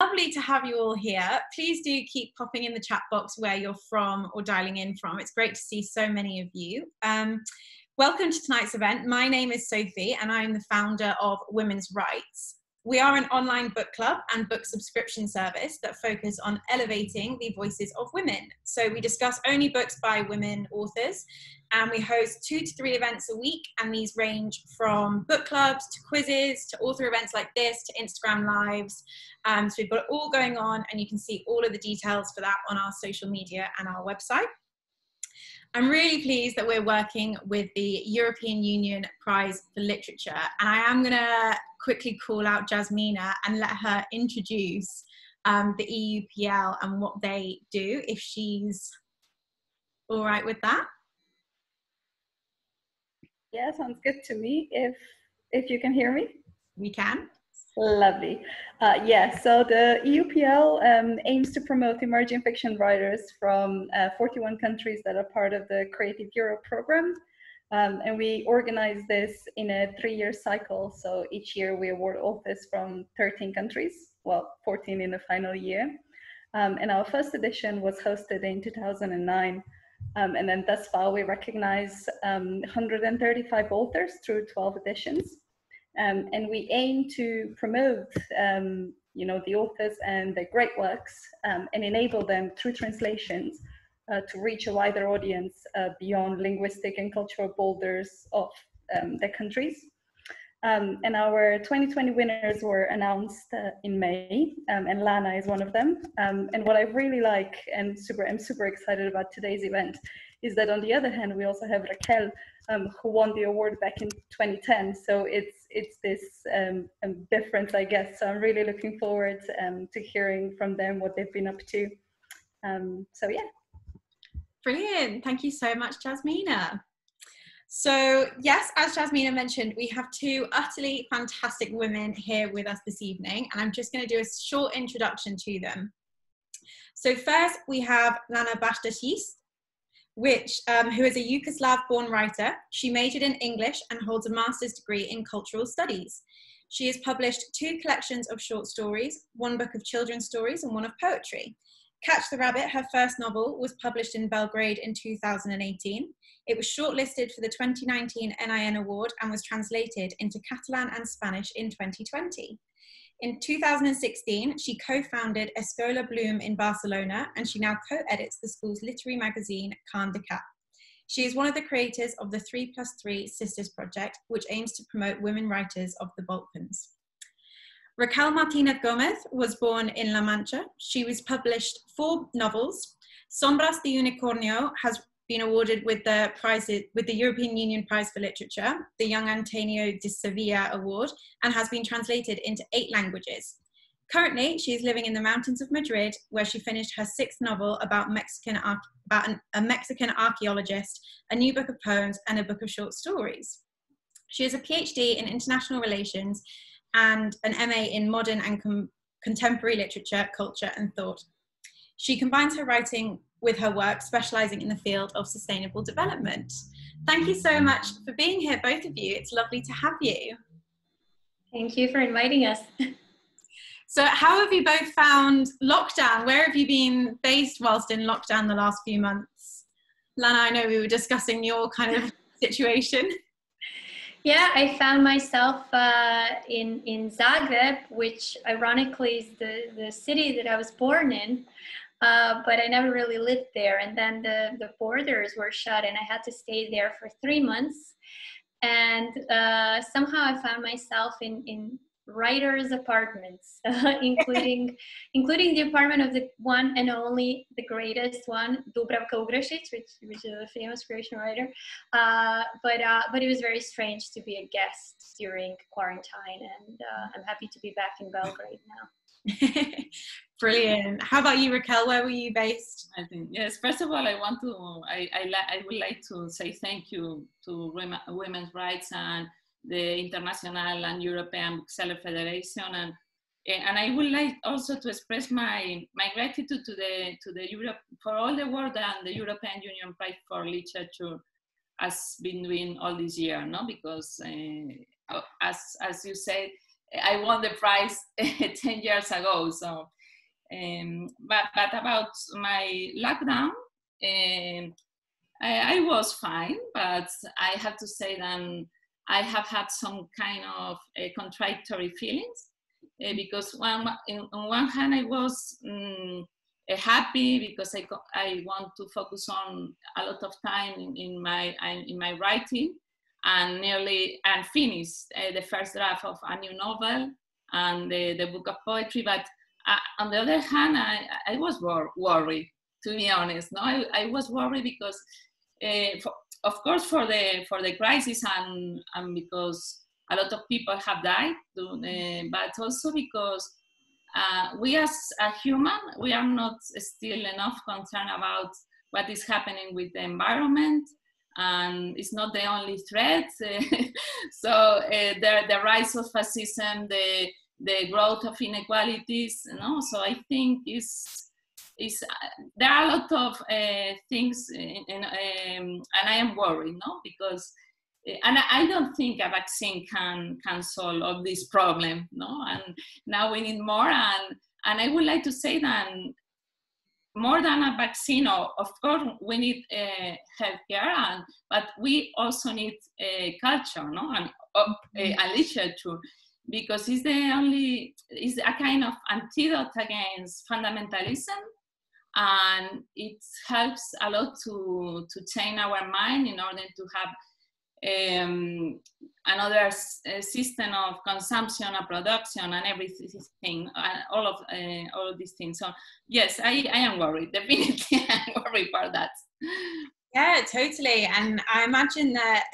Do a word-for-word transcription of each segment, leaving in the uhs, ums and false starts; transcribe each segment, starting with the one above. Lovely to have you all here. Please do keep popping in the chat box where you're from or dialing in from. It's great to see so many of you. Um, welcome to tonight's event. My name is Sophie and I'm the founder of Women's Rights. We are an online book club and book subscription service that focus on elevating the voices of women. So we discuss only books by women authors and we host two to three events a week, and these range from book clubs to quizzes to author events like this to Instagram lives. Um, so we've got it all going on, and you can see all of the details for that on our social media and our website. I'm really pleased that we're working with the European Union Prize for Literature, and I am going to quickly call out Jasmina and let her introduce um, the E U P L and what they do, if she's all right with that. Yeah, sounds good to me, if, if you can hear me. We can. Lovely. Uh, yeah, so the E U P L um, aims to promote emerging fiction writers from uh, forty-one countries that are part of the Creative Europe Programme. Um, and we organize this in a three-year cycle. So each year we award authors from thirteen countries, well, fourteen in the final year. Um, and our first edition was hosted in two thousand nine. Um, and then thus far we recognize um, one hundred thirty-five authors through twelve editions. Um, and we aim to promote, um, you know, the authors and their great works um, and enable them through translations uh, to reach a wider audience uh, beyond linguistic and cultural borders of um, their countries. Um, and our twenty twenty winners were announced uh, in May, um, and Lana is one of them. Um, and what I really like and super, I'm super excited about today's event is that on the other hand, we also have Raquel, um, who won the award back in twenty ten. So it's it's this um, difference, I guess. So I'm really looking forward um, to hearing from them what they've been up to. Um, so yeah. Brilliant. Thank you so much, Jasmina. So yes, as Jasmina mentioned, we have two utterly fantastic women here with us this evening, and I'm just going to do a short introduction to them. So first we have Lana Bastašić, which, um, who is a Yugoslav-born writer. She majored in English and holds a master's degree in cultural studies. She has published two collections of short stories, one book of children's stories and one of poetry. Catch the Rabbit, her first novel, was published in Belgrade in two thousand eighteen. It was shortlisted for the twenty nineteen N I N Award and was translated into Catalan and Spanish in twenty twenty. In two thousand sixteen, she co-founded Escola Bloom in Barcelona, and she now co-edits the school's literary magazine, Candela. She is one of the creators of the three plus three Sisters project, which aims to promote women writers of the Balkans. Raquel Martínez Gómez was born in La Mancha. She has published four novels. Sombras de Unicornio has been awarded with the, prize, with the European Union Prize for Literature, the Young Antonio de Sevilla Award, and has been translated into eight languages. Currently, she is living in the mountains of Madrid, where she finished her sixth novel about, Mexican, about an, a Mexican archaeologist, a new book of poems, and a book of short stories. She has a PhD in international relations and an M A in modern and com contemporary literature, culture, and thought. She combines her writing with her work, specializing in the field of sustainable development. Thank you so much for being here, both of you. It's lovely to have you. Thank you for inviting us. So how have you both found lockdown? Where have you been based whilst in lockdown the last few months? Lana, I know we were discussing your kind of situation. Yeah, I found myself uh, in, in Zagreb, which ironically is the, the city that I was born in. Uh, but I never really lived there, and then the, the borders were shut and I had to stay there for three months. And uh, somehow I found myself in, in writers' apartments, including, including the apartment of the one and only, the greatest one, Dubravka Ugrešić, which, which is a famous Croatian writer. Uh, but, uh, but it was very strange to be a guest during quarantine, and uh, I'm happy to be back in Belgrade now. Brilliant. How about you, Raquel? Where were you based? I think, yes, first of all, I want to, I, I, I would like to say thank you to Women's Rights and the International and European Bookseller Federation. And, and I would like also to express my, my gratitude to the, to the Europe, for all the work that the European Union Prize for Literature has been doing all this year, no? Because uh, as, as you said, I won the prize ten years ago. So, um, but, but about my lockdown, um, I, I was fine, but I have to say that I have had some kind of uh, contradictory feelings uh, because one, in, on one hand I was um, happy because I, I want to focus on a lot of time in, in, my, in my writing, and nearly and finished uh, the first draft of a new novel and the, the book of poetry. But uh, on the other hand, I, I was wor worried, to be honest. No, I, I was worried because, uh, for, of course, for the for the crisis and and because a lot of people have died, uh, but also because uh, we as a human, we are not still enough concerned about what is happening with the environment. And it's not the only threat. So uh, the, the rise of fascism, the, the growth of inequalities, you know? So I think it's, it's, uh, there are a lot of uh, things, in, in, um, and I am worried, no? Because, and I don't think a vaccine can, can solve all this problem, no? And now we need more, and, and I would like to say that more than a vaccine, of course, we need uh, healthcare, and, but we also need uh, culture, no, and, uh, mm-hmm. and literature, because it's the only, it's a kind of antidote against fundamentalism, and it helps a lot to to change our mind in order to have um, another system of consumption and production and everything, and all of uh, all of these things. So yes, I, I am worried, definitely I'm worried about that. Yeah, totally. And I imagine that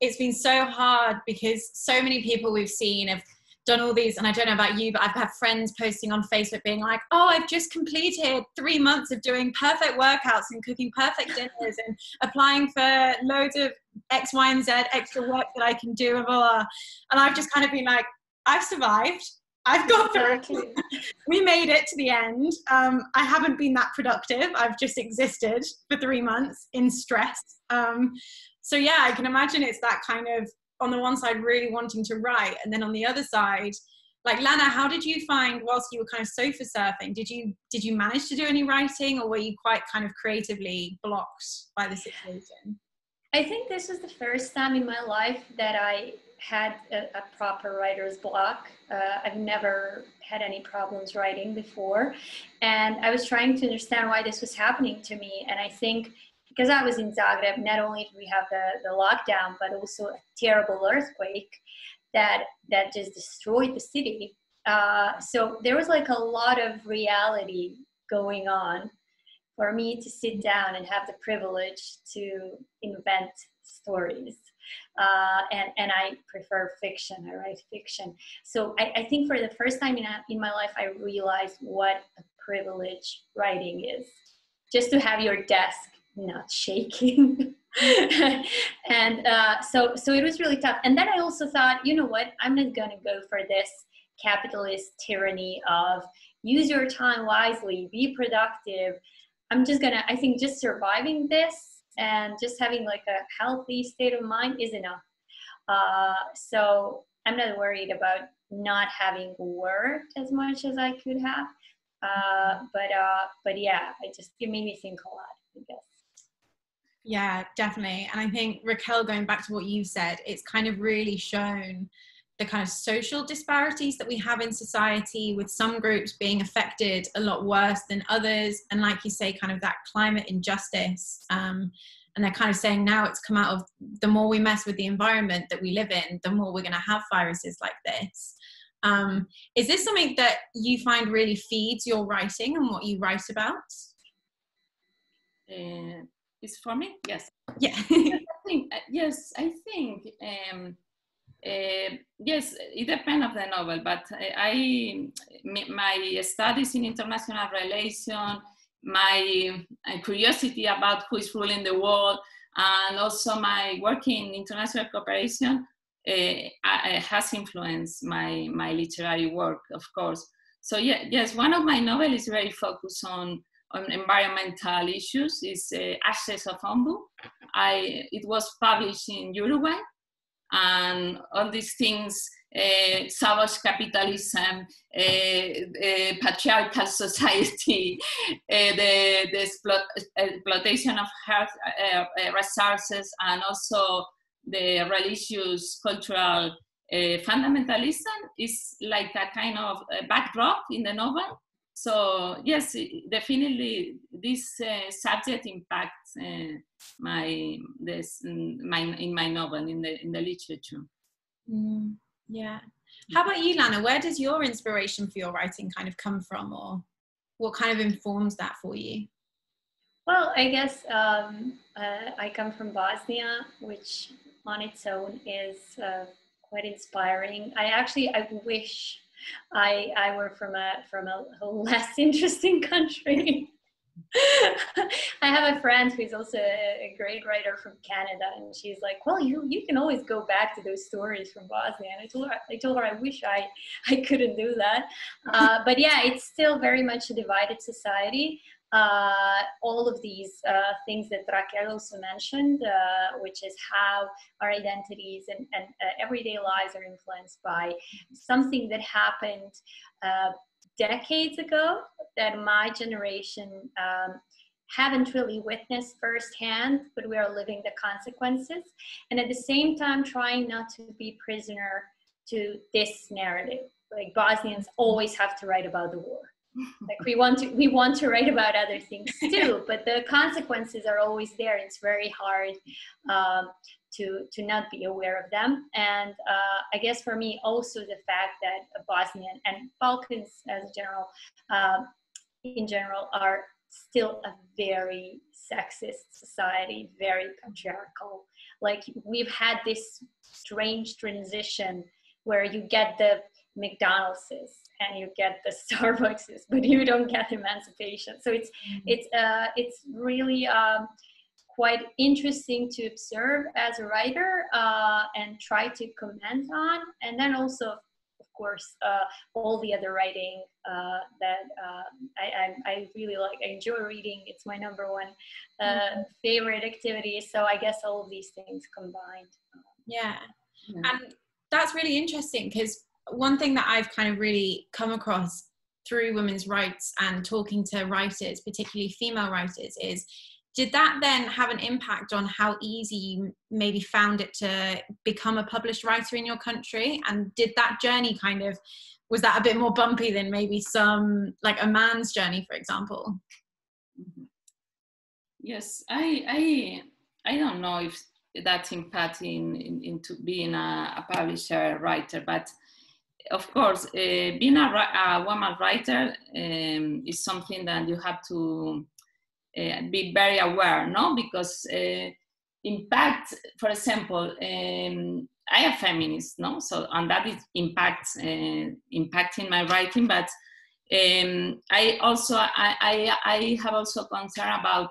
it's been so hard because so many people we've seen have done all these, and I don't know about you, but I've had friends posting on Facebook being like, oh, I've just completed three months of doing perfect workouts and cooking perfect dinners and applying for loads of X, Y, and Z extra work that I can do, and blah, blah. And I've just kind of been like, I've survived. I've got through. We made it to the end. Um, I haven't been that productive. I've just existed for three months in stress. Um, so yeah, I can imagine it's that kind of, on the one side really wanting to write, and then on the other side, like Lana, how did you find whilst you were kind of sofa surfing, did you did you manage to do any writing, or were you quite kind of creatively blocked by the situation? I think this was the first time in my life that I had a, a proper writer's block. Uh, I've never had any problems writing before, and I was trying to understand why this was happening to me, and I think because I was in Zagreb, not only did we have the, the lockdown, but also a terrible earthquake that, that just destroyed the city. Uh, so there was like a lot of reality going on for me to sit down and have the privilege to invent stories. Uh, and, and I prefer fiction, I write fiction. So I, I think for the first time in, in my life, I realized what a privilege writing is. Just to have your desk not shaking. And uh, so, so it was really tough. And then I also thought, you know what, I'm not gonna go for this capitalist tyranny of use your time wisely, be productive. I'm just gonna, I think just surviving this and just having like a healthy state of mind is enough. Uh, so I'm not worried about not having worked as much as I could have. Uh, but, uh, but yeah, it just, it made me think a lot, I guess. Yeah, definitely. And I think, Raquel, going back to what you said, it's kind of really shown the kind of social disparities that we have in society, with some groups being affected a lot worse than others. And like you say, kind of that climate injustice. Um, and they're kind of saying now it's come out of the more we mess with the environment that we live in, the more we're going to have viruses like this. Um, is this something that you find really feeds your writing and what you write about? Uh, is for me? Yes. Yeah. I think, uh, yes, I think, um, uh, yes, it depends on the novel, but I, I, my studies in international relations, my curiosity about who is ruling the world, and also my work in international cooperation uh, has influenced my, my literary work, of course. So yeah, yes, one of my novels is very focused on on environmental issues, is uh, Ashes of Ombu. I, it was published in Uruguay, and all these things, uh, savage capitalism, uh, uh, patriarchal society, uh, the, the explo exploitation of health uh, uh, resources, and also the religious cultural uh, fundamentalism is like a kind of a backdrop in the novel. So yes, definitely this uh, subject impacts uh, my this my in my novel, in the in the literature. Mm, yeah. How about you, Lana? Where does your inspiration for your writing kind of come from, or what kind of informs that for you? Well, I guess um, uh, I come from Bosnia, which on its own is uh, quite inspiring. I actually I wish. I, I were from a, from a, a less interesting country. I have a friend who's also a, a great writer from Canada, and she's like, well, you, you can always go back to those stories from Bosnia. And I told her, I, told her I wish I, I couldn't do that. Uh, but yeah, it's still very much a divided society. Uh, all of these uh, things that Raquel also mentioned, uh, which is how our identities and, and uh, everyday lives are influenced by something that happened uh, decades ago that my generation um, haven't really witnessed firsthand, but we are living the consequences. And at the same time, trying not to be prisoner to this narrative. Like, Bosnians always have to write about the war. Like, we want to we want to write about other things too, but the consequences are always there. It's very hard um, to to not be aware of them. And uh, I guess for me also the fact that Bosnian and Balkans as a general um, in general are still a very sexist society, very patriarchal. Like, we've had this strange transition where you get the McDonald's and you get the Starbucks, but you don't get emancipation. So it's mm-hmm. it's uh, it's really um, quite interesting to observe as a writer uh, and try to comment on. And then also, of course, uh, all the other writing uh, that uh, I, I, I really like. I enjoy reading. It's my number one uh, mm-hmm. favorite activity. So I guess all of these things combined. Yeah, yeah. And that's really interesting, because one thing that I've kind of really come across through women's rights and talking to writers, particularly female writers, is did that then have an impact on how easy you maybe found it to become a published writer in your country? And did that journey kind of, was that a bit more bumpy than maybe some, like a man's journey, for example? Yes, I, I, I don't know if that's impacting in, into being a, a publisher writer, but of course, uh, being a, a woman writer um, is something that you have to uh, be very aware, no? Because uh, impact, for example, um, I am feminist, no? So, and that is impact, uh, impacting my writing, but um, I also, I, I, I have also concern about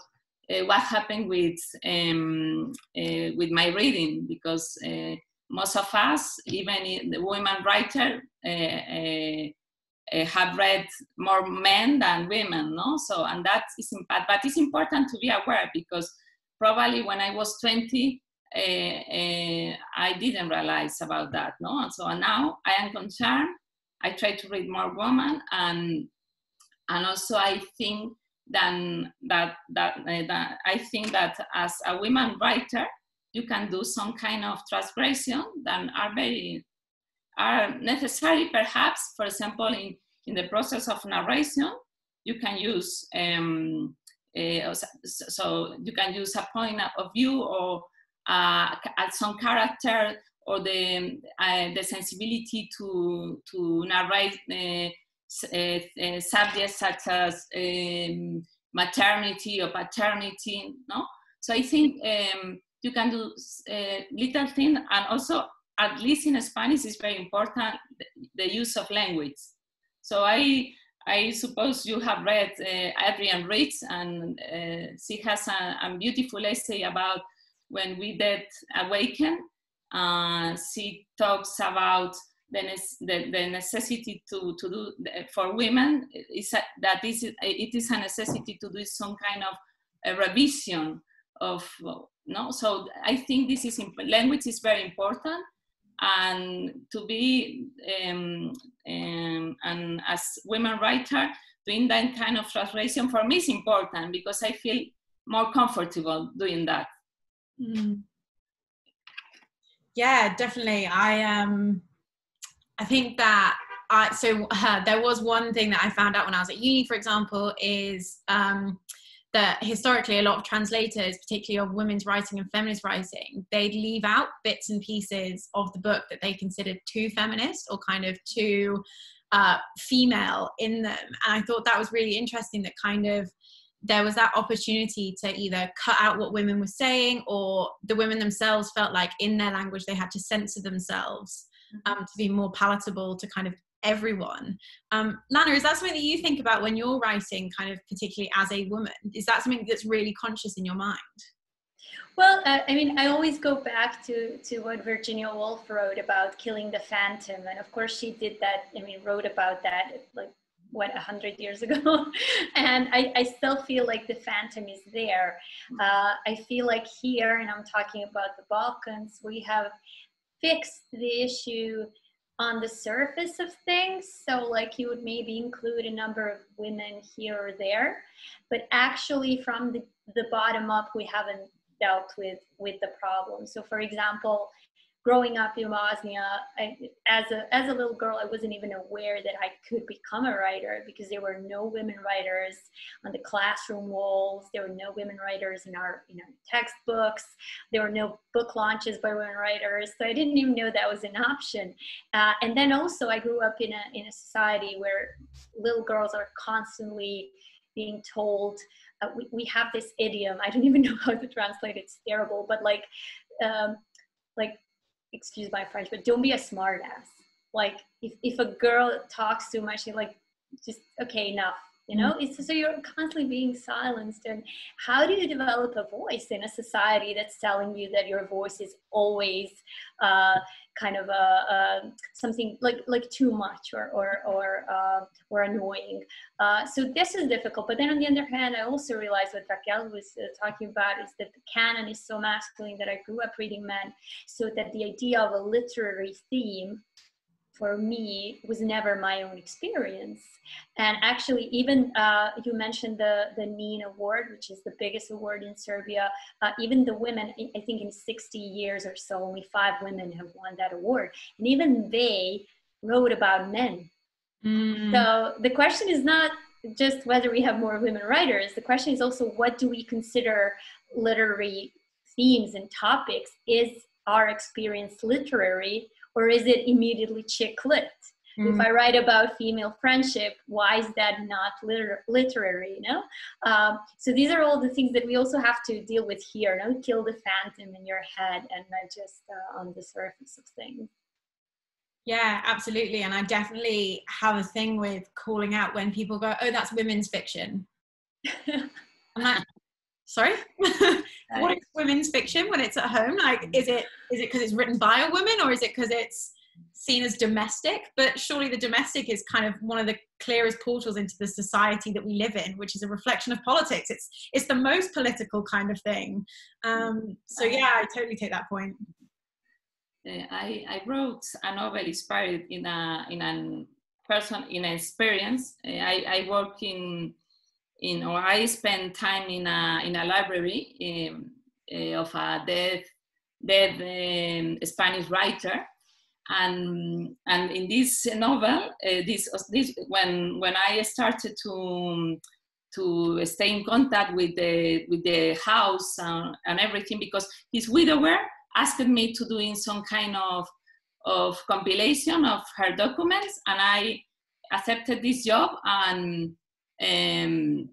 uh, what happened with, um, uh, with my reading, because uh, most of us, even the women writers, uh, uh, have read more men than women, no? So, and that is impact, but it's important to be aware, because probably when I was twenty, uh, uh, I didn't realize about that, no? And so now I am concerned. I try to read more women, and and also I think then that that, uh, that I think that as a women writer, you can do some kind of transgression that are very, are necessary perhaps. For example, in, in the process of narration, you can use, um, uh, so you can use a point of view or uh, some character, or the, uh, the sensibility to, to narrate uh, uh, subjects such as um, maternity or paternity, no? So I think, um, you can do uh, little things, and also, at least in Spanish, it's very important the, the use of language. So I, I suppose you have read uh, Adrienne Rich, and uh, she has a, a beautiful essay about When We Dead Awaken. Uh, she talks about the, ne the, the necessity to, to do the, for women is that is it is a necessity to do some kind of a revision of, no? So I think this is, language is very important, and to be, um, um, and as women writer, doing that kind of translation for me is important because I feel more comfortable doing that. Mm. Yeah, definitely. I um, I think that I so uh, there was one thing that I found out when I was at uni, for example, is um, that historically a lot of translators, particularly of women's writing and feminist writing, they'd leave out bits and pieces of the book that they considered too feminist or kind of too uh, female in them. And I thought that was really interesting, that kind of there was that opportunity to either cut out what women were saying, or the women themselves felt like in their language they had to censor themselves um, to be more palatable to kind of everyone. Um, Lana, is that something that you think about when you're writing, kind of particularly as a woman? Is that something that's really conscious in your mind? Well, uh, I mean, I always go back to, to what Virginia Woolf wrote about killing the phantom. And of course she did that, I mean, wrote about that, like, what, a hundred years ago, and I, I still feel like the phantom is there. Uh, I feel like here, and I'm talking about the Balkans, we have fixed the issue on the surface of things. So like you would maybe include a number of women here or there, but actually from the, the bottom up, we haven't dealt with, with the problem. So for example, growing up in Bosnia, I, as, a, as a little girl, I wasn't even aware that I could become a writer because there were no women writers on the classroom walls. There were no women writers in our, in our textbooks. There were no book launches by women writers. So I didn't even know that was an option. Uh, and then also I grew up in a, in a society where little girls are constantly being told, uh, we, we have this idiom. I don't even know how to translate it. It's terrible, but like, um, like, excuse my French, but don't be a smart ass. Like if, if a girl talks too much, you're like, just, okay, enough, you know? Mm-hmm. It's, so you're constantly being silenced. And how do you develop a voice in a society that's telling you that your voice is always uh, kind of a, a, something like, like too much or, or, or, uh, or annoying? Uh, so this is difficult. But then on the other hand, I also realized what Raquel was uh, talking about is that the canon is so masculine that I grew up reading men, so that the idea of a literary theme for me was never my own experience. And actually, even uh, you mentioned the, the NIN Award, which is the biggest award in Serbia. Uh, even the women, I think in sixty years or so, only five women have won that award. And even they wrote about men. Mm. So the question is not just whether we have more women writers. The question is also, what do we consider literary themes and topics? Is our experience literary, or is it immediately chick lit? Mm. If I write about female friendship, why is that not liter literary, you know? Um, so these are all the things that we also have to deal with here. Don't kill the phantom in your head and not just uh, on the surface of things. Yeah, absolutely. And I definitely have a thing with calling out when people go, oh, that's women's fiction. I'm like, sorry? What is women's fiction when it's at home? Like, is it is it because it's written by a woman, or is it because it's seen as domestic? But surely the domestic is kind of one of the clearest portals into the society that we live in, which is a reflection of politics. It's it's the most political kind of thing. Um, so yeah, I totally take that point. Uh, I, I wrote a novel inspired in a in an person in an experience. I, I work in. In, or I spent time in a in a library um, uh, of a deaf deaf um, Spanish writer, and and in this novel, uh, this this when when I started to to stay in contact with the with the house and, and everything, because his widower asked me to doing some kind of of compilation of her documents, and I accepted this job. And. Um,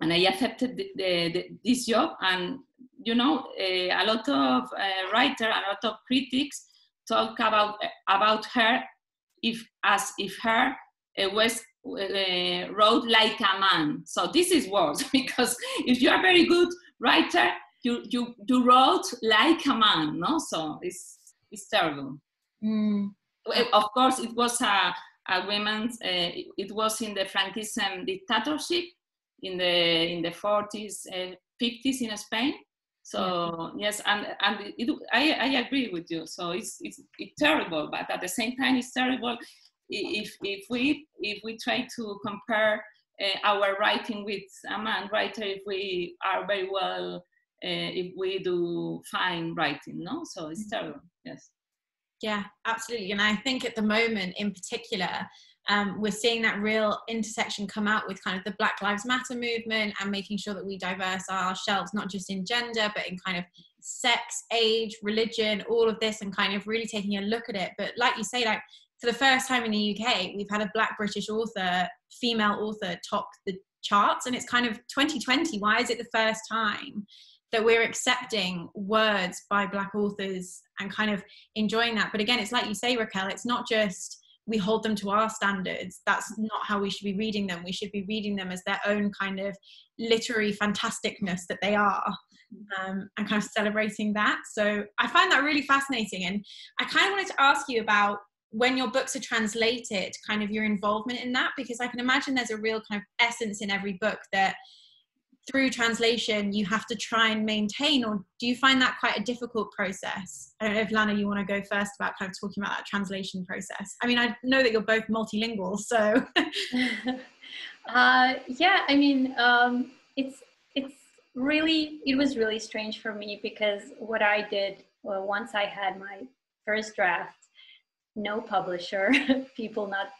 and I accepted the, the, the, this job, and you know, uh, a lot of uh, writers, a lot of critics talk about about her, if as if her uh, was uh, wrote like a man. So this is worse because if you are a very good writer, you you you wrote like a man, no? So it's it's terrible. Mm. Of course, it was a. A women's, uh, it was in the Franquism dictatorship in the in the forties, uh, fifties in Spain, So yes, and and it, I I agree with you. So it's it's it's terrible, but at the same time, it's terrible if if we if we try to compare uh, our writing with a man writer, if we are very well, uh, if we do fine writing, no. So it's terrible. Yes. Yeah, absolutely. And I think at the moment, in particular, um, we're seeing that real intersection come out with kind of the Black Lives Matter movement and making sure that we diverse our shelves, not just in gender, but in kind of sex, age, religion, all of this, and kind of really taking a look at it. But like you say, like for the first time in the U K, we've had a Black British author, female author, top the charts. And it's kind of twenty twenty. Why is it the first time that we're accepting words by Black authors and kind of enjoying that? But again, it's like you say, Raquel, it's not just we hold them to our standards. That's not how we should be reading them. We should be reading them as their own kind of literary fantasticness that they are, um, and kind of celebrating that. So I find that really fascinating. And I kind of wanted to ask you about when your books are translated, kind of your involvement in that, because I can imagine there's a real kind of essence in every book that through translation you have to try and maintain. Or do you find that quite a difficult process? I don't know if Lana, you want to go first about kind of talking about that translation process. I mean, I know that you're both multilingual, so uh yeah, I mean, um it's it's really it was really strange for me, because what I did, well, once I had my first draft, no publisher, people not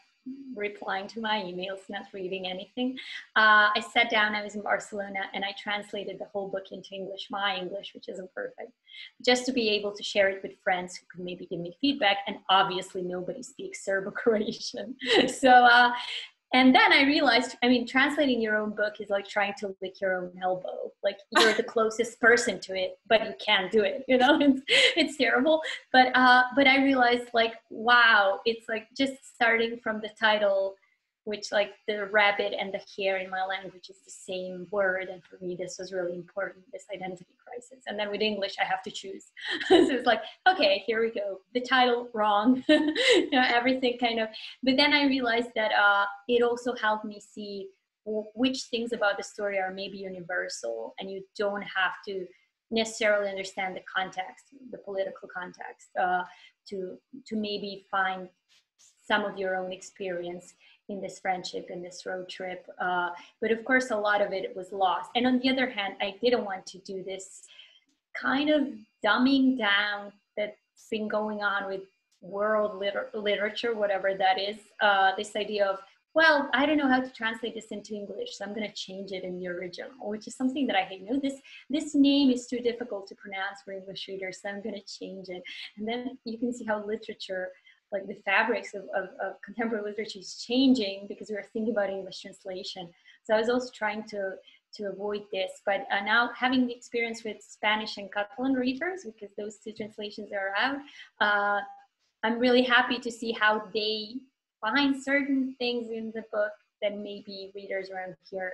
replying to my emails, not reading anything. Uh, I sat down, I was in Barcelona, and I translated the whole book into English, my English, which isn't perfect, just to be able to share it with friends who could maybe give me feedback. And obviously nobody speaks Serbo-Croatian. So, uh, and then I realized, I mean, translating your own book is like trying to lick your own elbow. Like, you're the closest person to it, but you can't do it, you know, it's, it's terrible. But, uh, but I realized, like, wow, it's like just starting from the title, which, like, the rabbit and the hare in my language is the same word. And for me, this was really important, this identity crisis. And then with English, I have to choose. So it's like, okay, here we go. The title, wrong. You know, everything kind of. But then I realized that uh, it also helped me see which things about the story are maybe universal, and you don't have to necessarily understand the context, the political context, uh, to, to maybe find some of your own experience in this friendship, in this road trip. Uh, but of course, a lot of it was lost. And on the other hand, I didn't want to do this kind of dumbing down that's been going on with world liter literature, whatever that is, uh, this idea of, well, I don't know how to translate this into English, so I'm going to change it in the original, which is something that I hate. No, this, this name is too difficult to pronounce for English readers, so I'm going to change it. And then you can see how literature, like the fabrics of, of, of contemporary literature is changing because we were thinking about English translation. So I was also trying to, to avoid this, but uh, now having the experience with Spanish and Catalan readers, because those two translations are out, uh, I'm really happy to see how they find certain things in the book that maybe readers around here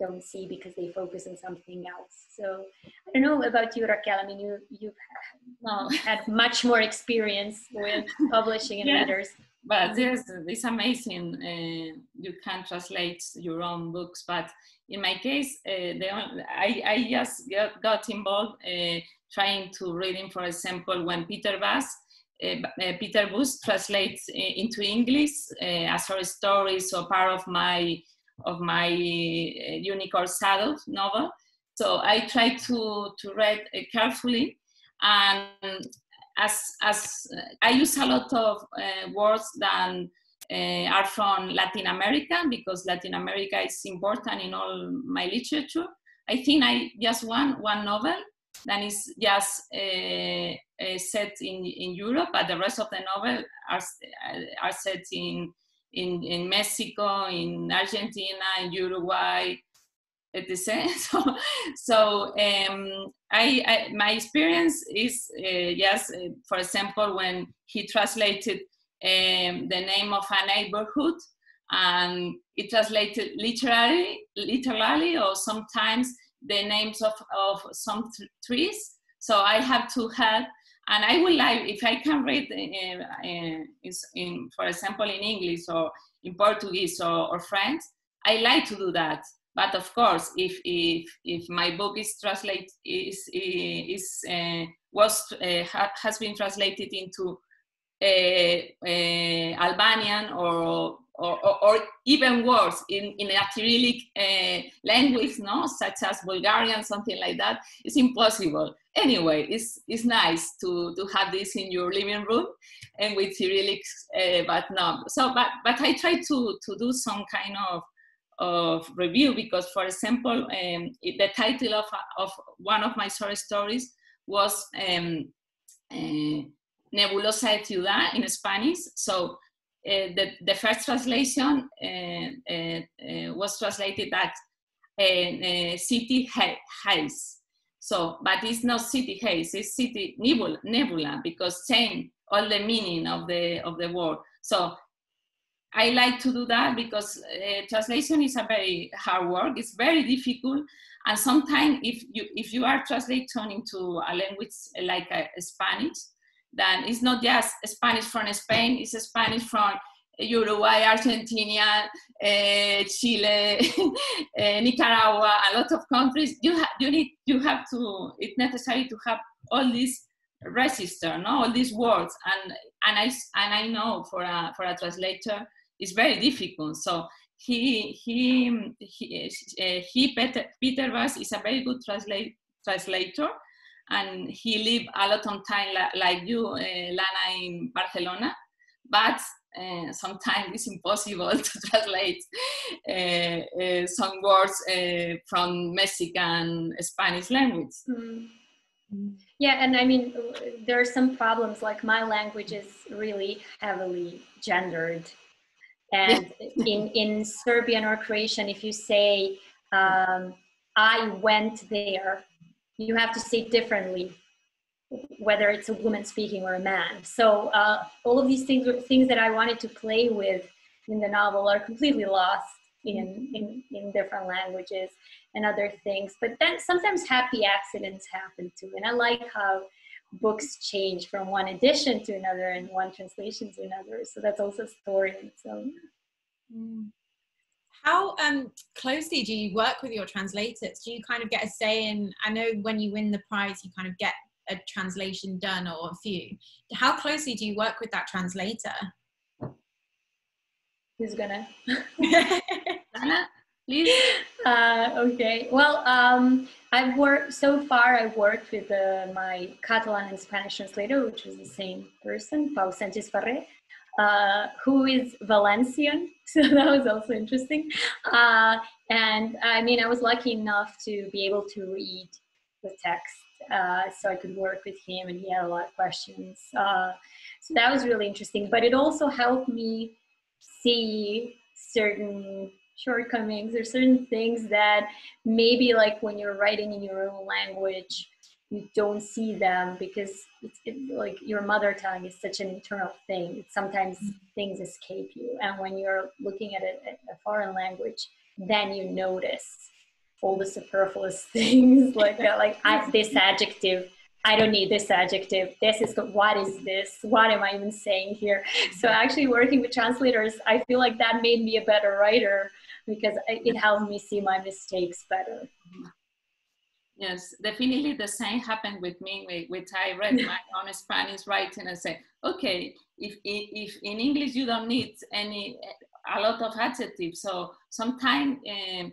don't see because they focus on something else. So I don't know about you, Raquel. I mean, you, you've well, had much more experience with publishing and yeah, readers. But yes, it's amazing. Uh, you can translate your own books. But in my case, uh, the only, I, I just got, got involved uh, trying to reading, for example, when Peter Bass, Uh, uh, Peter Bass translates into English uh, as her stories, so part of my of my uh, Unicorn Shadow novel. So I try to, to read uh, carefully. And as, as I use a lot of uh, words that uh, are from Latin America, because Latin America is important in all my literature. I think I just won one novel that is just uh, uh, set in, in Europe, but the rest of the novel are, are set in In, in Mexico, in Argentina, in Uruguay, et cetera. So, so um, I, I, my experience is, uh, yes, uh, for example, when he translated um, the name of a neighborhood, and it translated literally, literally, or sometimes the names of, of some trees. So I have to help. And I would like, if I can read, in, in, in, for example, in English or in Portuguese or, or French, I like to do that. But of course, if if if my book is translate is is uh, was uh, ha, has been translated into uh, uh, Albanian or, or or or even worse in in a Cyrillic uh, language, no, such as Bulgarian, something like that, it's impossible. Anyway, it's it's nice to to have this in your living room and with Cyrillic, uh, but no. So, but but I try to to do some kind of of review, because, for example, um, the title of, of one of my short stories was um, uh, Nebulosa de Ciudad in Spanish. So uh, the, the first translation uh, uh, uh, was translated as uh, uh, City Haze. So, but it's not City Haze, it's City Nebula, nebula, because same, all the meaning of the, of the word. So I like to do that because uh, translation is a very hard work. It's very difficult, and sometimes if you if you are translating into a language like a, a Spanish, then it's not just Spanish from Spain. It's Spanish from Uruguay, Argentina, uh, Chile, uh, Nicaragua, a lot of countries. You have you need you have to. It's necessary to have all these registers, no, all these words, and and I and I know for a for a translator. It's very difficult. So he he he, uh, he Peter Peter Vaz is a very good translate, translator, and he lived a lot of time la, like you, uh, Lana, in Barcelona. But uh, sometimes it's impossible to translate uh, uh, some words uh, from Mexican Spanish language. Mm-hmm. Yeah, and I mean there are some problems. Like my language is really heavily gendered. And in, in Serbian or Croatian, if you say, um, I went there, you have to say differently, whether it's a woman speaking or a man. So uh, all of these things things that I wanted to play with in the novel are completely lost in, in, in different languages and other things. But then sometimes happy accidents happen too. And I like how books change from one edition to another and one translation to another, so that's also a story in itself. How um, closely do you work with your translators? Do you kind of get a say in, I know when you win the prize you kind of get a translation done or a few. How closely do you work with that translator? Who's gonna? Lana, please. Uh, okay, well, um, I've worked, so far I've worked with uh, my Catalan and Spanish translator, which was the same person, Pau Santis Farre, uh, who is Valencian, so that was also interesting. Uh, and I mean, I was lucky enough to be able to read the text, uh, so I could work with him, and he had a lot of questions. Uh, so that was really interesting, but it also helped me see certain shortcomings or certain things that maybe like when you're writing in your own language you don't see them, because it's it, like your mother tongue is such an internal thing, sometimes mm-hmm. things escape you, and when you're looking at a, a foreign language then you notice all the superfluous things like that, like I, this adjective, I don't need this adjective, this is, what is this, what am I even saying here? So actually working with translators, I feel like that made me a better writer because it helped me see my mistakes better. Yes, definitely the same happened with me, which I read my own Spanish writing and said, okay, if, if in English you don't need any, a lot of adjectives, so sometimes uh,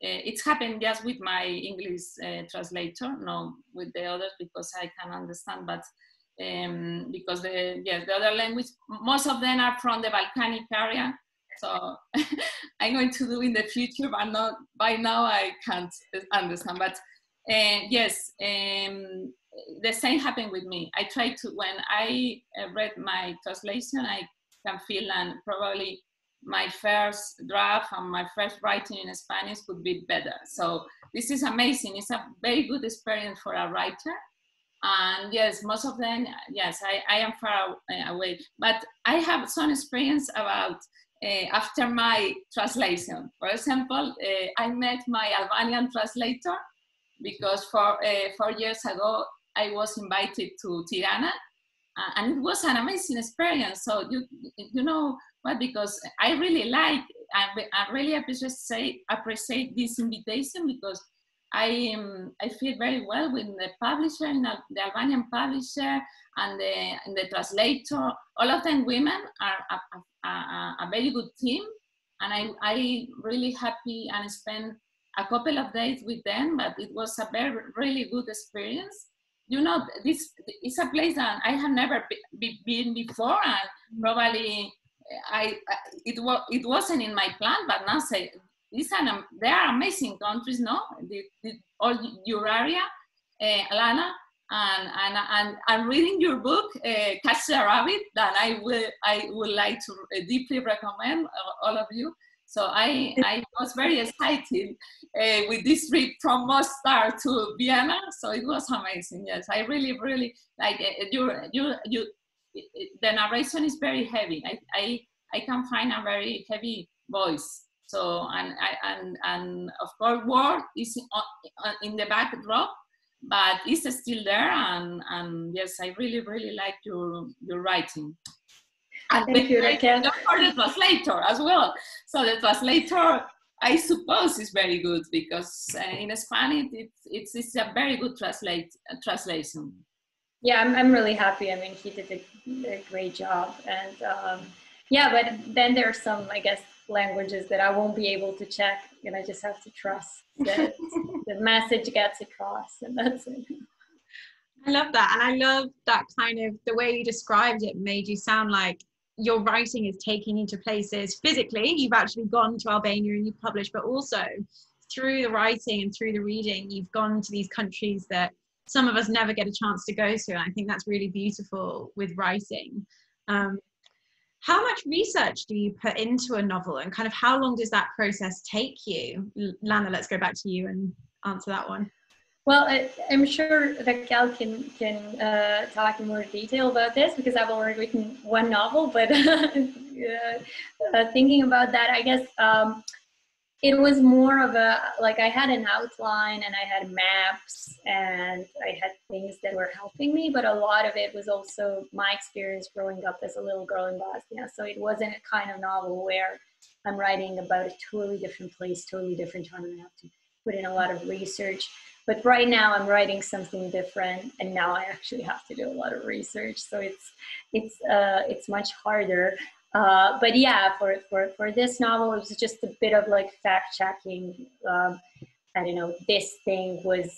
it's happened just with my English uh, translator, no with the others because I can understand, but um, because the, yes, the other language, most of them are from the Balkanic area. So I'm going to do in the future, but not by now I can't understand. But uh, yes, um, the same happened with me. I tried to, when I read my translation, I can feel, and probably my first draft and my first writing in Spanish could be better. So this is amazing. It's a very good experience for a writer. And yes, most of them, yes, I, I am far away. But I have some experience about Uh, after my translation. For example, uh, I met my Albanian translator because for uh, four years ago, I was invited to Tirana, uh, and it was an amazing experience. So, you, you know, Well, because I really like, I, I really appreciate appreciate this invitation, because I um, I feel very well with the publisher, the Albanian publisher, and the, and the translator. All of them women are a, a, a, a very good team, and I I really happy and spent a couple of days with them. But it was a very really good experience. You know, this is a place that I have never be, be, been before, and probably I, I it was it wasn't in my plan. But now say. These are, they are amazing countries, no? The, the, all your area, uh, Lana, and, and, and I'm reading your book, uh, Catch the Rabbit, that I will, I would like to deeply recommend all of you. So I, I was very excited uh, with this trip from Mostar to Vienna. So it was amazing, yes. I really, really, like, uh, your, your, your, the narration is very heavy. I, I, I can find a very heavy voice. So, and, and, and of course, war is in the backdrop, but it's still there. And, and yes, I really, really like your, your writing. And thank you, Raquel. Don't forget the translator as well. So the translator, I suppose, is very good, because uh, in Spanish, it's, it's, it's a very good translate, uh, translation. Yeah, I'm, I'm really happy. I mean, he did a, a great job. And um, yeah, but then there are some, I guess, languages that I won't be able to check, and I just have to trust that the message gets across, and that's it. I love that, and I love that kind of the way you described it made you sound like your writing is taking you to places physically. You've actually gone to Albania and you've published, but also through the writing and through the reading, you've gone to these countries that some of us never get a chance to go to, and I think that's really beautiful with writing. Um, How much research do you put into a novel, and kind of how long does that process take you? Lana, let's go back to you and answer that one. Well, I, I'm sure Raquel can, can uh, talk in more detail about this, because I've already written one novel, but uh, thinking about that, I guess um, it was more of a, like I had an outline and I had maps and I had things that were helping me, but a lot of it was also my experience growing up as a little girl in Bosnia. So it wasn't a kind of novel where I'm writing about a totally different place, totally different time, and I have to put in a lot of research. But right now I'm writing something different, and now I actually have to do a lot of research. So it's, it's, uh, it's much harder. Uh, but yeah, for, for, for this novel, it was just a bit of like fact checking. Um, I don't know, this thing was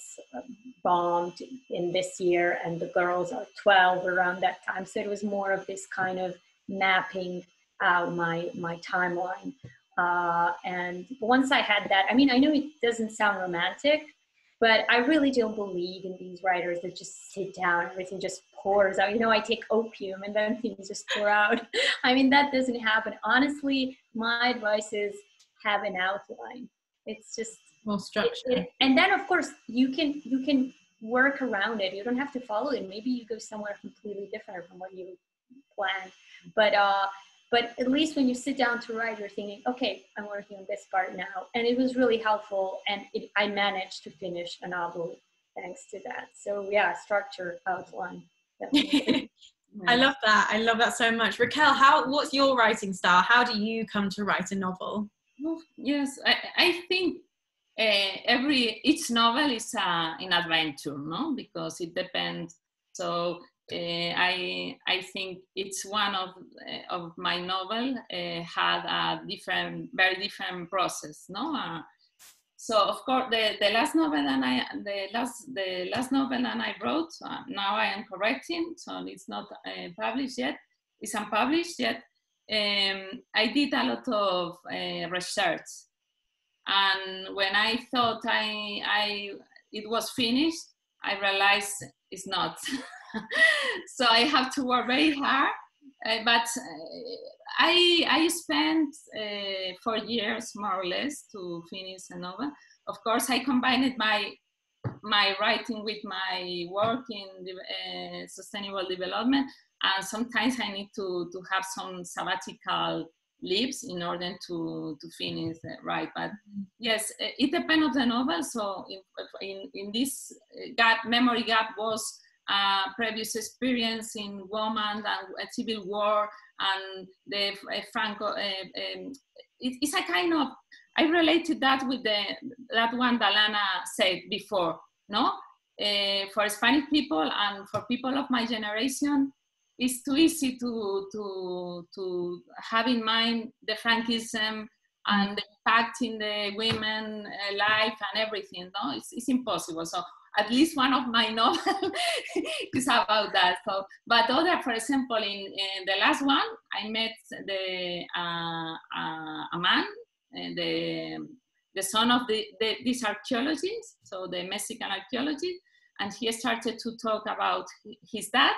bombed in this year and the girls are twelve around that time. So it was more of this kind of mapping out my, my timeline. Uh, and once I had that, I mean, I know it doesn't sound romantic, but I really don't believe in these writers that just sit down, everything just pours out. You know, I take opium and then things just pour out. I mean, that doesn't happen. Honestly, my advice is have an outline. It's just well structured. It, it, and then, of course, you can you can work around it. You don't have to follow it. Maybe you go somewhere completely different from what you planned. But uh, but at least when you sit down to write, you're thinking, okay, I'm working on this part now. And it was really helpful. And it, I managed to finish a novel thanks to that. So yeah, structure, outline. Definitely. I love that. I love that so much. Raquel, how, what's your writing style? How do you come to write a novel? Yes, I, I think uh, every, each novel is uh, an adventure, no? Because it depends. So, Uh, I I think it's one of uh, of my novel uh, had a different, very different process, no? Uh, so of course the, the last novel and I the last the last novel and I wrote uh, now I am correcting, so it's not uh, published yet. It's unpublished yet. Um, I did a lot of uh, research, and when I thought I I it was finished, I realized it's not. So I have to work very hard, uh, but I, I spent uh, four years more or less to finish a novel. Of course, I combined my, my writing with my work in the, uh, sustainable development, and sometimes I need to, to have some sabbatical leaves in order to, to finish, uh, right? But yes, it depends on the novel, so in, in, in this gap, memory gap was Uh, previous experience in women and uh, civil war and the uh, Franco, uh, um, it, it's a kind of, I related that with the, that one that Lana said before, no? Uh, for Spanish people and for people of my generation, it's too easy to, to, to have in mind the Franquism and the impact in the women's life and everything, no? It's, it's impossible. So at least one of my novels is about that. So, but other, for example, in, in the last one, I met the, uh, uh, a man, uh, the, the son of the, the, this archaeologist, so the Mexican archaeologist, and he started to talk about his dad,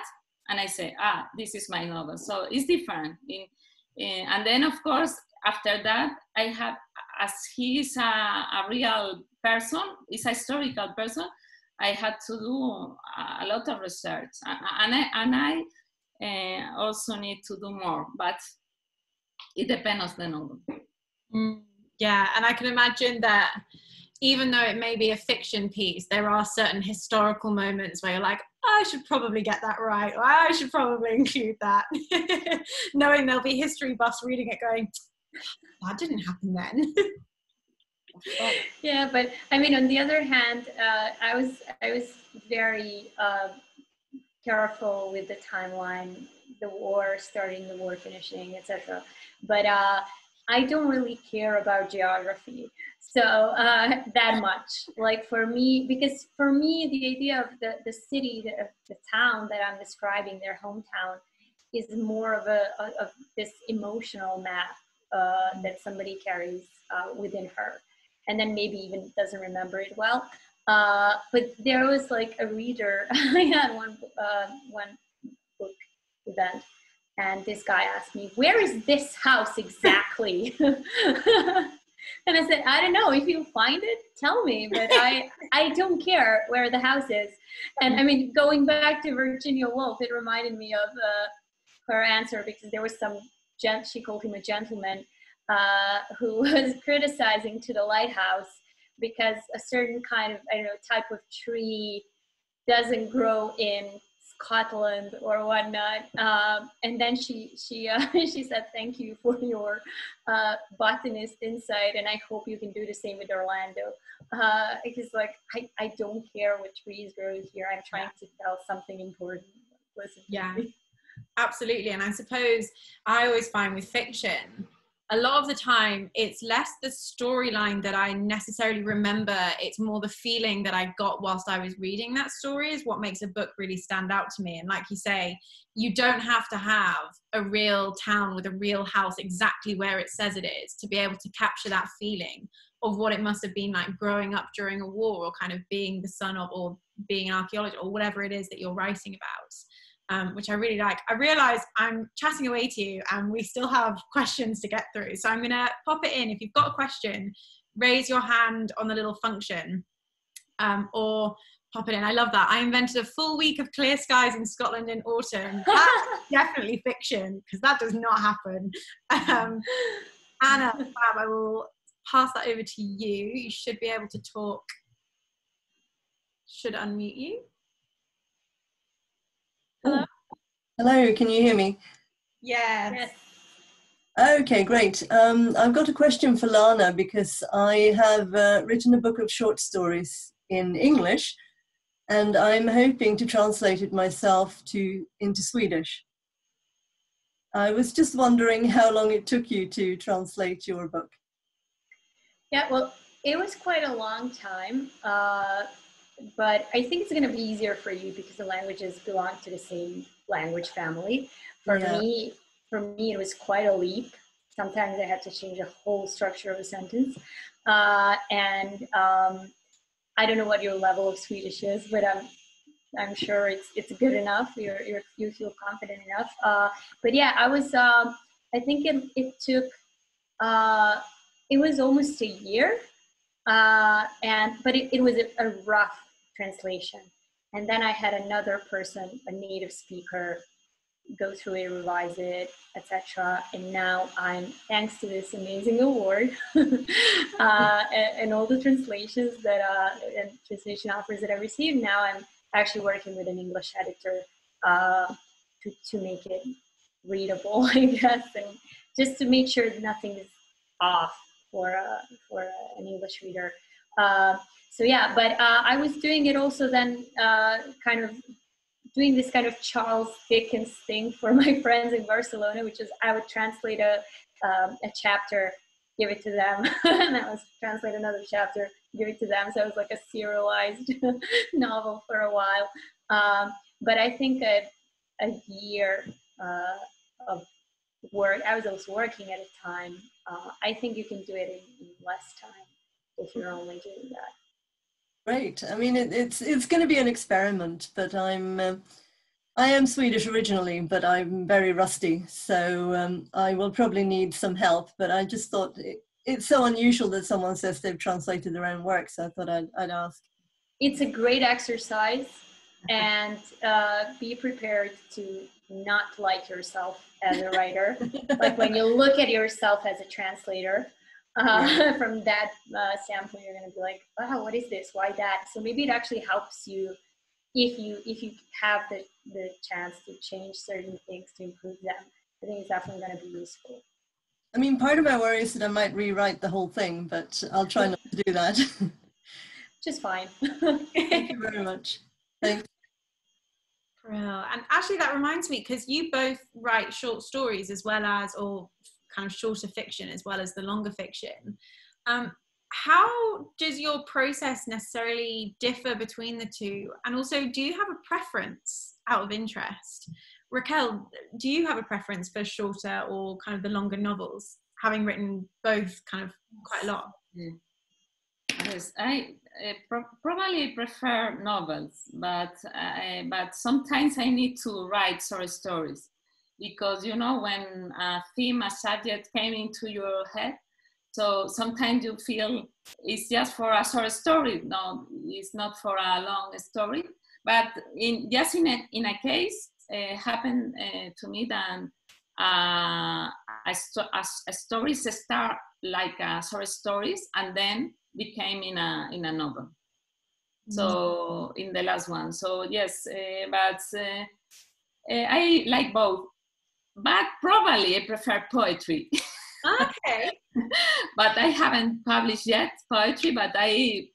and I said, ah, this is my novel. So it's different. In, in, and then, of course, after that, I have, as he is a, a real person, is a historical person, I had to do a lot of research, and I, and I uh, also need to do more, but it depends on the novel. Mm, yeah, and I can imagine that even though it may be a fiction piece, there are certain historical moments where you're like, oh, I should probably get that right, or I should probably include that, knowing there'll be history buffs reading it going, that didn't happen then. Yeah, but I mean, on the other hand, uh, I was I was very uh, careful with the timeline, the war starting, the war finishing, et cetera. But uh, I don't really care about geography, so uh, that much. Like for me, because for me, the idea of the the city, the, the town that I'm describing, their hometown, is more of a of this emotional map uh, that somebody carries uh, within her. And then maybe even doesn't remember it well. Uh, but there was like a reader, I had one, uh, one book event, and this guy asked me, where is this house exactly? And I said, I don't know, if you find it, tell me, but I, I don't care where the house is. And I mean, going back to Virginia Woolf, it reminded me of uh, her answer, because there was some, gent- she called him a gentleman, Uh, who was criticizing To the Lighthouse because a certain kind of, I don't know, type of tree doesn't grow in Scotland or whatnot. Um, and then she she uh, she said, thank you for your uh, botanist insight, and I hope you can do the same with Orlando. Uh, because like, I, I don't care what trees grow here. I'm trying to tell something important. Listen to yeah, me. Absolutely. And I suppose I always find with fiction, a lot of the time, it's less the storyline that I necessarily remember, it's more the feeling that I got whilst I was reading that story is what makes a book really stand out to me. And like you say, you don't have to have a real town with a real house exactly where it says it is to be able to capture that feeling of what it must have been like growing up during a war, or kind of being the son of, or being an archaeologist, or whatever it is that you're writing about. Um, which I really like. I realise I'm chatting away to you and we still have questions to get through. So I'm going to pop it in. If you've got a question, raise your hand on the little function um, or pop it in. I love that. I invented a full week of clear skies in Scotland in autumn. That's definitely fiction, because that does not happen. Um, Anna, Fab, I will pass that over to you. You should be able to talk. Should unmute you. Hello. Hello, can you hear me? Yes. yes. Okay, great. Um, I've got a question for Lana, because I have uh, written a book of short stories in English, and I'm hoping to translate it myself to into Swedish. I was just wondering how long it took you to translate your book. Yeah, well, it was quite a long time. Uh, But I think it's going to be easier for you because the languages belong to the same language family. For yeah. me, for me, it was quite a leap. Sometimes I had to change the whole structure of a sentence. Uh, and um, I don't know what your level of Swedish is, but I'm, I'm sure it's it's good enough. You're, you're, you feel confident enough. Uh, but yeah, I was. Um, I think it it took. Uh, it was almost a year, uh, and but it, it was a, a rough translation. And then I had another person, a native speaker, go through it, revise it, et cetera. And now I'm, thanks to this amazing award uh, and, and all the translations that uh, and translation offers that I received, now I'm actually working with an English editor uh, to, to make it readable, I guess, and just to make sure that nothing is off for a, for a, an English reader. Uh, so yeah, but uh, I was doing it also then, uh, kind of doing this kind of Charles Dickens thing for my friends in Barcelona, which is I would translate a, um, a chapter, give it to them, and I was translate another chapter, give it to them. So it was like a serialized novel for a while. Um, but I think a, a year uh, of work, I was also working at a time. Uh, I think you can do it in, in less time if you're only doing that. Great. I mean, it, it's it's going to be an experiment, but I'm uh, I am Swedish originally, but I'm very rusty, so um, I will probably need some help. But I just thought it, it's so unusual that someone says they've translated their own work, so I thought I'd, I'd ask. It's a great exercise, and uh, be prepared to not like yourself as a writer. Like when you look at yourself as a translator. Uh, yeah. From that uh, standpoint, you're going to be like, wow, what is this? Why that? So maybe it actually helps you if you if you have the, the chance to change certain things, to improve them. I think it's definitely going to be useful. I mean, part of my worry is that I might rewrite the whole thing, but I'll try not to do that. Just fine. Thank you very much. Thanks. Well, and actually, that reminds me, because you both write short stories as well as, or kind of shorter fiction as well as the longer fiction. Um, how does your process necessarily differ between the two? And also, do you have a preference out of interest? Raquel, do you have a preference for shorter or kind of the longer novels, having written both kind of quite a lot? Yeah. Yes, I uh, pro probably prefer novels, but, I, but sometimes I need to write short stories. Because, you know, when a theme, a subject came into your head, so sometimes you feel it's just for a short story. No, it's not for a long story. But in, just in a, in a case, it uh, happened uh, to me that uh, a, sto a, a stories start like a short stories and then became in a, in a novel. Mm-hmm. So in the last one. So yes, uh, but uh, I like both. But probably I prefer poetry. Okay. But I haven't published yet poetry, but I,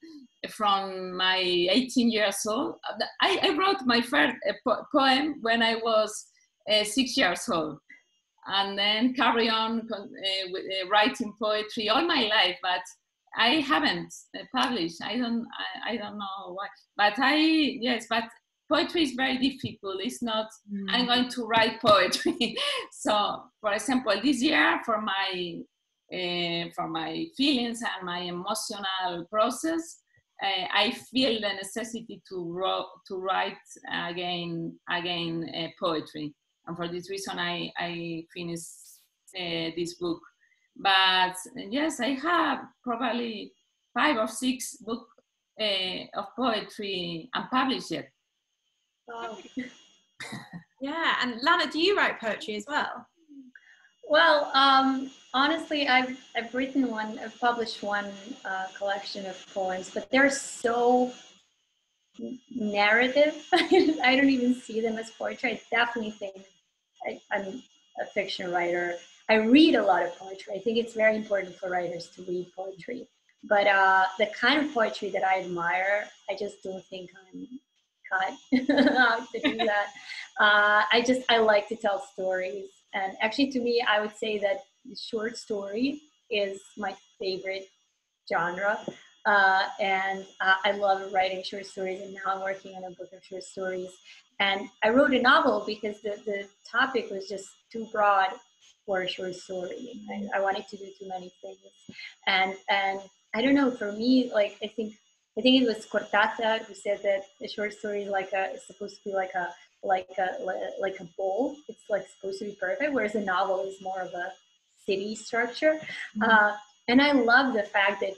from my eighteen years old, I, I wrote my first poem when I was uh, six years old. And then carry on uh, with, uh, writing poetry all my life, but I haven't published. I don't, I, I don't know why. But I, yes, but poetry is very difficult. It's not, mm. I'm going to write poetry. So, for example, this year, for my, uh, for my feelings and my emotional process, uh, I feel the necessity to, wrote, to write again, again uh, poetry. And for this reason, I, I finished uh, this book. But yes, I have probably five or six books uh, of poetry unpublished yet. Wow. Yeah, and Lana, do you write poetry as well? Well, um, honestly, I've, I've written one, I've published one uh, collection of poems, but they're so narrative. I don't even see them as poetry. I definitely think I, I'm a fiction writer. I read a lot of poetry. I think it's very important for writers to read poetry. But uh, the kind of poetry that I admire, I just don't think I'm to do that. Uh, I just, I like to tell stories. And actually, to me, I would say that the short story is my favorite genre. Uh, and uh, I love writing short stories. And now I'm working on a book of short stories. And I wrote a novel because the, the topic was just too broad for a short story. I, I wanted to do too many things. And, and I don't know, for me, like, I think I think it was Cortázar who said that a short story is like a, it's supposed to be like a, like a, like a bowl. It's like supposed to be perfect, whereas a novel is more of a city structure. Mm-hmm. uh, and I love the fact that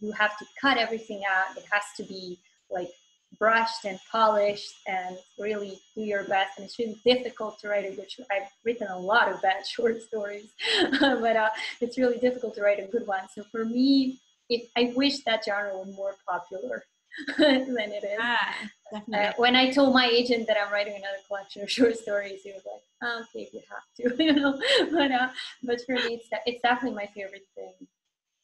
you have to cut everything out. It has to be like brushed and polished and really do your best. And it's really difficult to write a good, I've written a lot of bad short stories, but uh, it's really difficult to write a good one. So for me, It, I wish that genre were more popular than it is. Ah. Definitely. Uh, when I told my agent that I'm writing another collection of short stories, he was like, oh, okay, you have to, you know, but, uh, but for me, it's, it's definitely my favorite thing.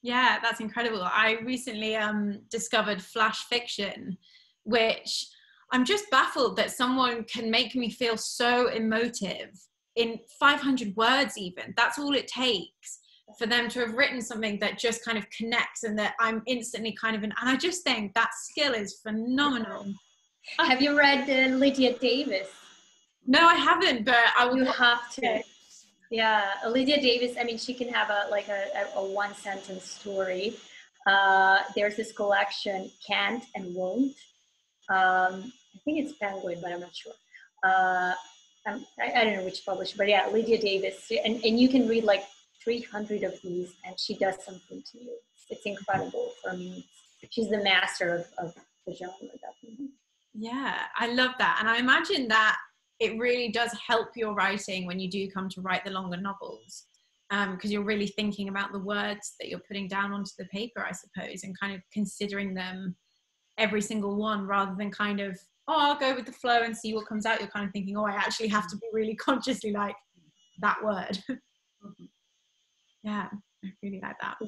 Yeah, that's incredible. I recently um, discovered flash fiction, which I'm just baffled that someone can make me feel so emotive in five hundred words even. That's all it takes for them to have written something that just kind of connects and that I'm instantly kind of in. And I just think that skill is phenomenal. Have you read uh, Lydia Davis? No, I haven't, but I will. You have to. Yeah, Lydia Davis, I mean, she can have a like a, a one sentence story. Uh, there's this collection, Can't and Won't. Um, I think it's Penguin, but I'm not sure. Uh, I'm, I, I don't know which publisher, but yeah, Lydia Davis. And, and you can read like three hundred of these and she does something to you. It's incredible for me. She's the master of, of the genre, definitely. Yeah, I love that. And I imagine that it really does help your writing when you do come to write the longer novels, um, because you're really thinking about the words that you're putting down onto the paper, I suppose, and kind of considering them, every single one, rather than kind of, oh, I'll go with the flow and see what comes out. You're kind of thinking, oh, I actually have to be really consciously like that word. Mm-hmm. Yeah, I really like that.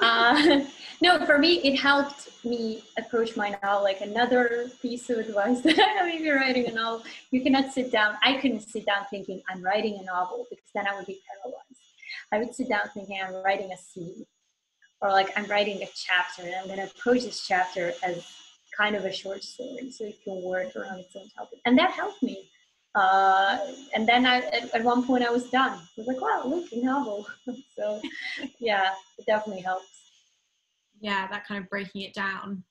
uh, no, for me, it helped me approach my novel. Like another piece of advice that I have, if you're writing a novel, you cannot sit down. I couldn't sit down thinking I'm writing a novel, because then I would be paralyzed. I would sit down thinking I'm writing a scene, or like I'm writing a chapter, and I'm going to approach this chapter as kind of a short story, so it can work around its own topic. And that helped me. Uh, and then I, at, at one point I was done. I was like, wow, look, a novel. So yeah, it definitely helps. Yeah, that kind of breaking it down.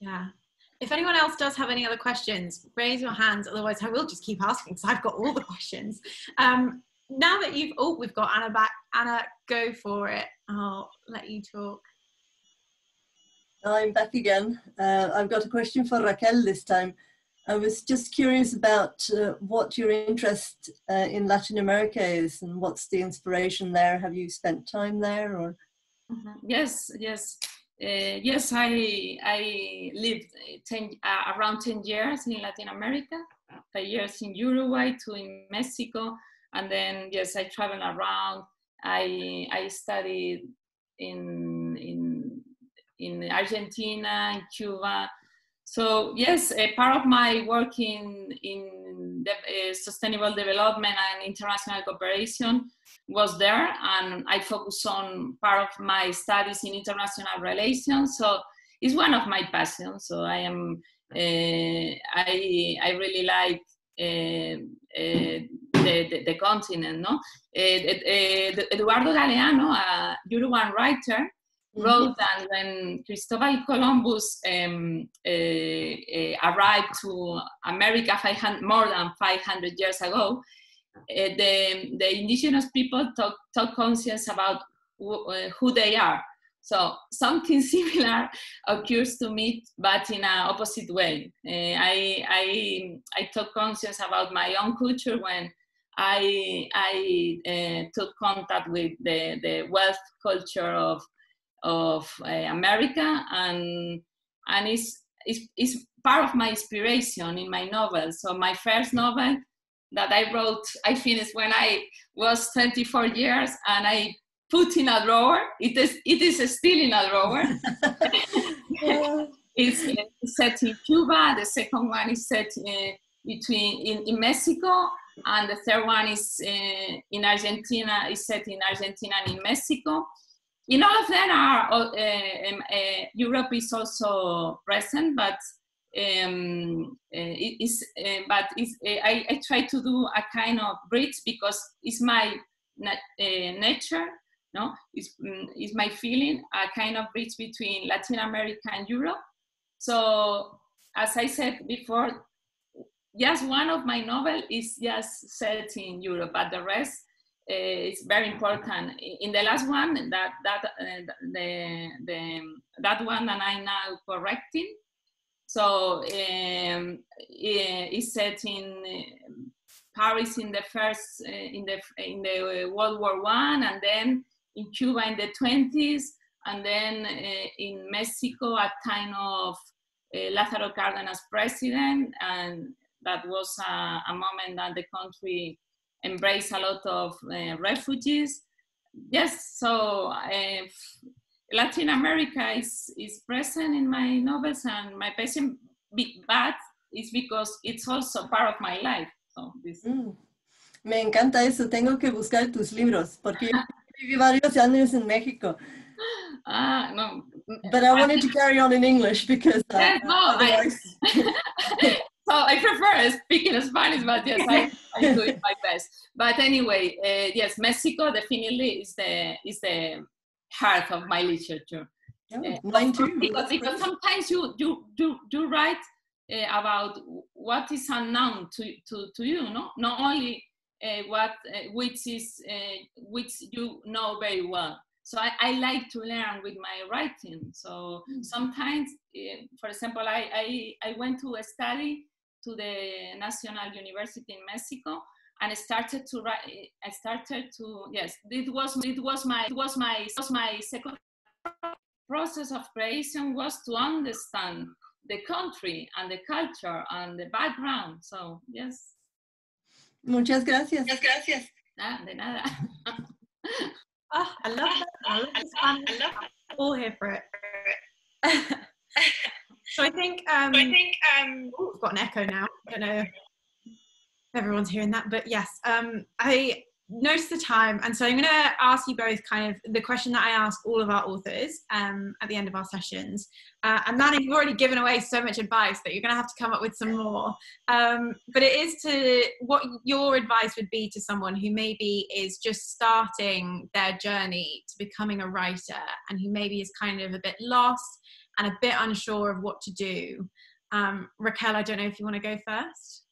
Yeah. If anyone else does have any other questions, raise your hands. Otherwise I will just keep asking, because I've got all the questions. Um, Now that you've, oh, we've got Anna back. Anna, go for it. I'll let you talk. I'm back again. Uh, I've got a question for Raquel this time. I was just curious about uh, what your interest uh, in Latin America is and what's the inspiration there. Have you spent time there? Or? Mm-hmm. Yes, yes. Uh, yes, I, I lived ten, uh, around ten years in Latin America, five years in Uruguay, two in Mexico. And then, yes, I traveled around. I, I studied in, in, in Argentina, in Cuba. So, yes, a part of my work in, in de- uh, sustainable development and international cooperation was there. And I focused on part of my studies in international relations. So it's one of my passions. So I am, uh, I, I really like Uh, uh, the, the, the continent, no? Uh, uh, uh, Eduardo Galeano, a Uruguayan writer, wrote that when Cristobal Columbus um, uh, uh, arrived to America five hundred, more than five hundred years ago, uh, the, the indigenous people took, took conscience about who, uh, who they are. So something similar occurs to me, but in an opposite way. Uh, I, I, I took conscience about my own culture when I, I uh, took contact with the, the wealth culture of, of uh, America, and, and it's, it's, it's part of my inspiration in my novel. So my first novel that I wrote, I finished when I was twenty-four years, and I put in a drawer. It is, it is still in a drawer. It's set in Cuba. The second one is set uh, between in, in Mexico, and the third one is uh, in Argentina. Is set in Argentina and in Mexico. In all of them, are uh, um, uh, Europe is also present, but um, uh, it is. Uh, but it's, uh, I, I try to do a kind of bridge, because it's my na- uh, nature. No, it's, it's my feeling, a kind of bridge between Latin America and Europe. So, as I said before, just one of my novels is just set in Europe, but the rest uh, is very important. In the last one, that that uh, the the that one that I'm now correcting, so um, it's set in Paris in the first uh, in the in the World War One, and then in Cuba in the twenties, and then uh, in Mexico at time of uh, Lázaro Cárdenas president, and that was uh, a moment that the country embraced a lot of uh, refugees. Yes, so uh, Latin America is, is present in my novels, and my passion big bad is because it's also part of my life. So this. Mm. Me encanta eso, tengo que buscar tus libros, porque yo viví varios años en México. Ah, no. But I wanted I think... to carry on in English because... Uh, yes, no, otherwise... I... So I prefer speaking Spanish, but yes, I, I do it my best. But anyway, uh, yes, Mexico definitely is the, is the heart of my literature. Oh, uh, mine too. Because, because sometimes you, you, you, you write uh, about what is unknown to, to, to you, no? Not only uh, what, uh, which, is, uh, which you know very well. So I, I like to learn with my writing. So sometimes, uh, for example, I, I, I went to a study to the National University in Mexico, and I started to write. I started to yes, it was it was my it was my it was my second process of creation was to understand the country and the culture and the background. So yes. Muchas gracias. Muchas gracias. Ah, de nada. Oh, I love that. I love this one. I love all here for it. So I think um so I think um ooh, I've got an echo now. I don't know if everyone's hearing that, but yes, um I noticed the time, and so I'm gonna ask you both kind of the question that I ask all of our authors um at the end of our sessions. Uh and Lana, you've already given away so much advice that you're gonna have to come up with some more. Um but it is to what your advice would be to someone who maybe is just starting their journey to becoming a writer, and who maybe is kind of a bit lost and a bit unsure of what to do. Um Raquel, I don't know if you want to go first.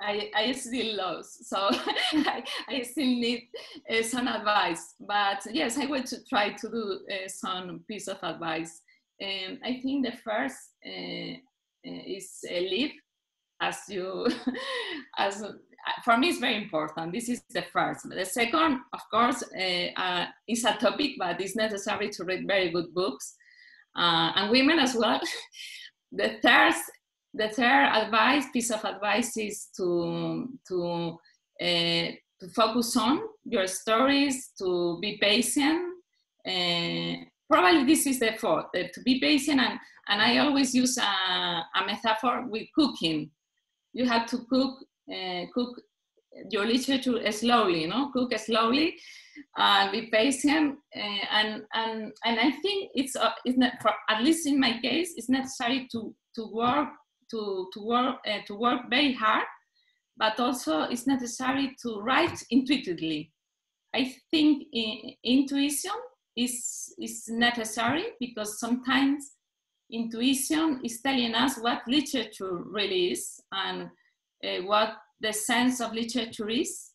I, I still lost, so I, I still need uh, some advice. But yes, I want to try to do uh, some piece of advice. Um, I think the first uh, is uh, live as you, as uh, for me it's very important. This is the first. The second, of course, uh, uh, is a topic, but it's necessary to read very good books, uh, and women as well. The third. The third advice, piece of advice is to, to, uh, to focus on your stories, to be patient. Uh, probably this is the fourth, uh, to be patient. And, and I always use a, a metaphor with cooking. You have to cook, uh, cook your literature slowly, you know? Cook slowly, uh, be patient. Uh, and, and, and I think it's, uh, it's not, for, at least in my case, it's necessary to, to work To, to work uh, to work very hard, but also it's necessary to write intuitively. I think in, intuition is is necessary, because sometimes intuition is telling us what literature really is, and uh, what the sense of literature is,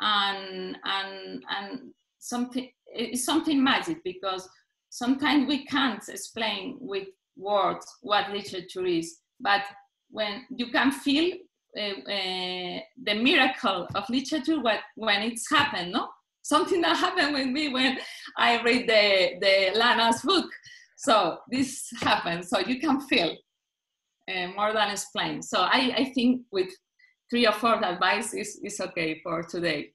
and and and something it's something magic, because sometimes we can't explain with words what literature is. But when you can feel uh, uh, the miracle of literature when, when it's happened, no? Something that happened with me when I read the, the Lana's book. So this happened, so you can feel uh, more than explain. So I, I think with three or four advice is, is okay for today.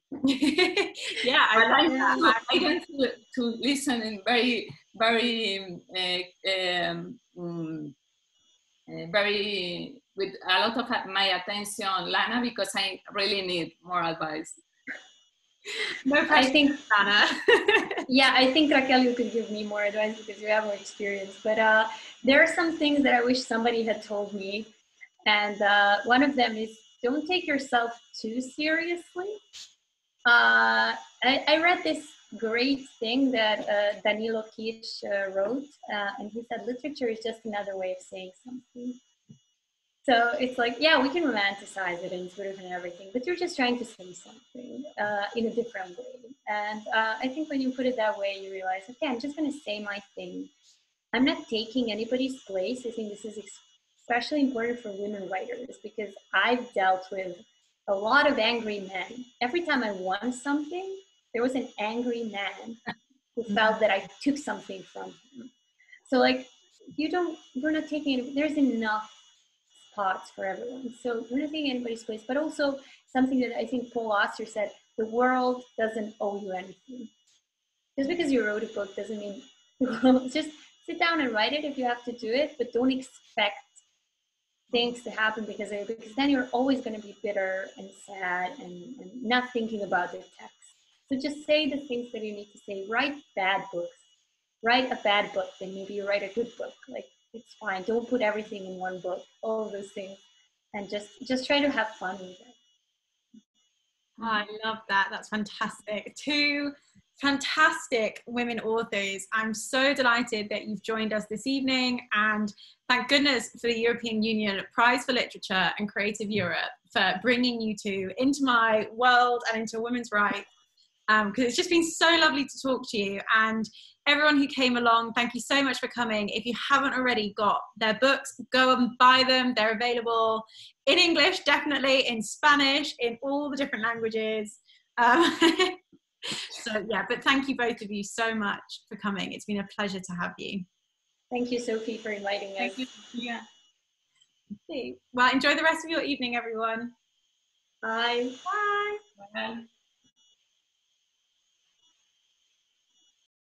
Yeah, I like that. I want to, to listen in very, very, um, um, Uh, very with a lot of my attention, Lana, because I really need more advice. No I think, Lana. Yeah, I think Raquel, you could give me more advice because you have more experience. But uh, there are some things that I wish somebody had told me, and uh, one of them is don't take yourself too seriously. Uh, I, I read this great thing that uh, Danilo Kish uh, wrote, uh, and he said literature is just another way of saying something. So it's like, yeah, we can romanticize it and sort of and everything, but you're just trying to say something uh, in a different way. And uh, I think when you put it that way, you realize, okay, I'm just going to say my thing. I'm not taking anybody's place. I think this is especially important for women writers, because I've dealt with a lot of angry men. Every time I won something, there was an angry man who felt that I took something from him. So like, you don't, we're not taking it, there's enough spots for everyone. So we're not taking anybody's place, but also something that I think Paul Auster said, the world doesn't owe you anything. Just because you wrote a book doesn't mean, just sit down and write it if you have to do it, but don't expect things to happen because, they, because then you're always going to be bitter and sad and, and not thinking about the text. So just say the things that you need to say. Write bad books. Write a bad book, then maybe you write a good book. Like, it's fine. Don't put everything in one book, all of those things. And just, just try to have fun with it. Oh, I love that. That's fantastic. Two fantastic women authors. I'm so delighted that you've joined us this evening, and thank goodness for the European Union Prize for Literature and Creative Europe for bringing you two into my world and into women's rights. Um, because it's just been so lovely to talk to you, and everyone who came along, thank you so much for coming. If you haven't already got their books, go and buy them. They're available in English, definitely, in Spanish, in all the different languages. Um, so yeah, but thank you both of you so much for coming. It's been a pleasure to have you. Thank you, Sophie, for inviting us. Thank you. Yeah. Well, enjoy the rest of your evening, everyone. Bye. Bye. Bye.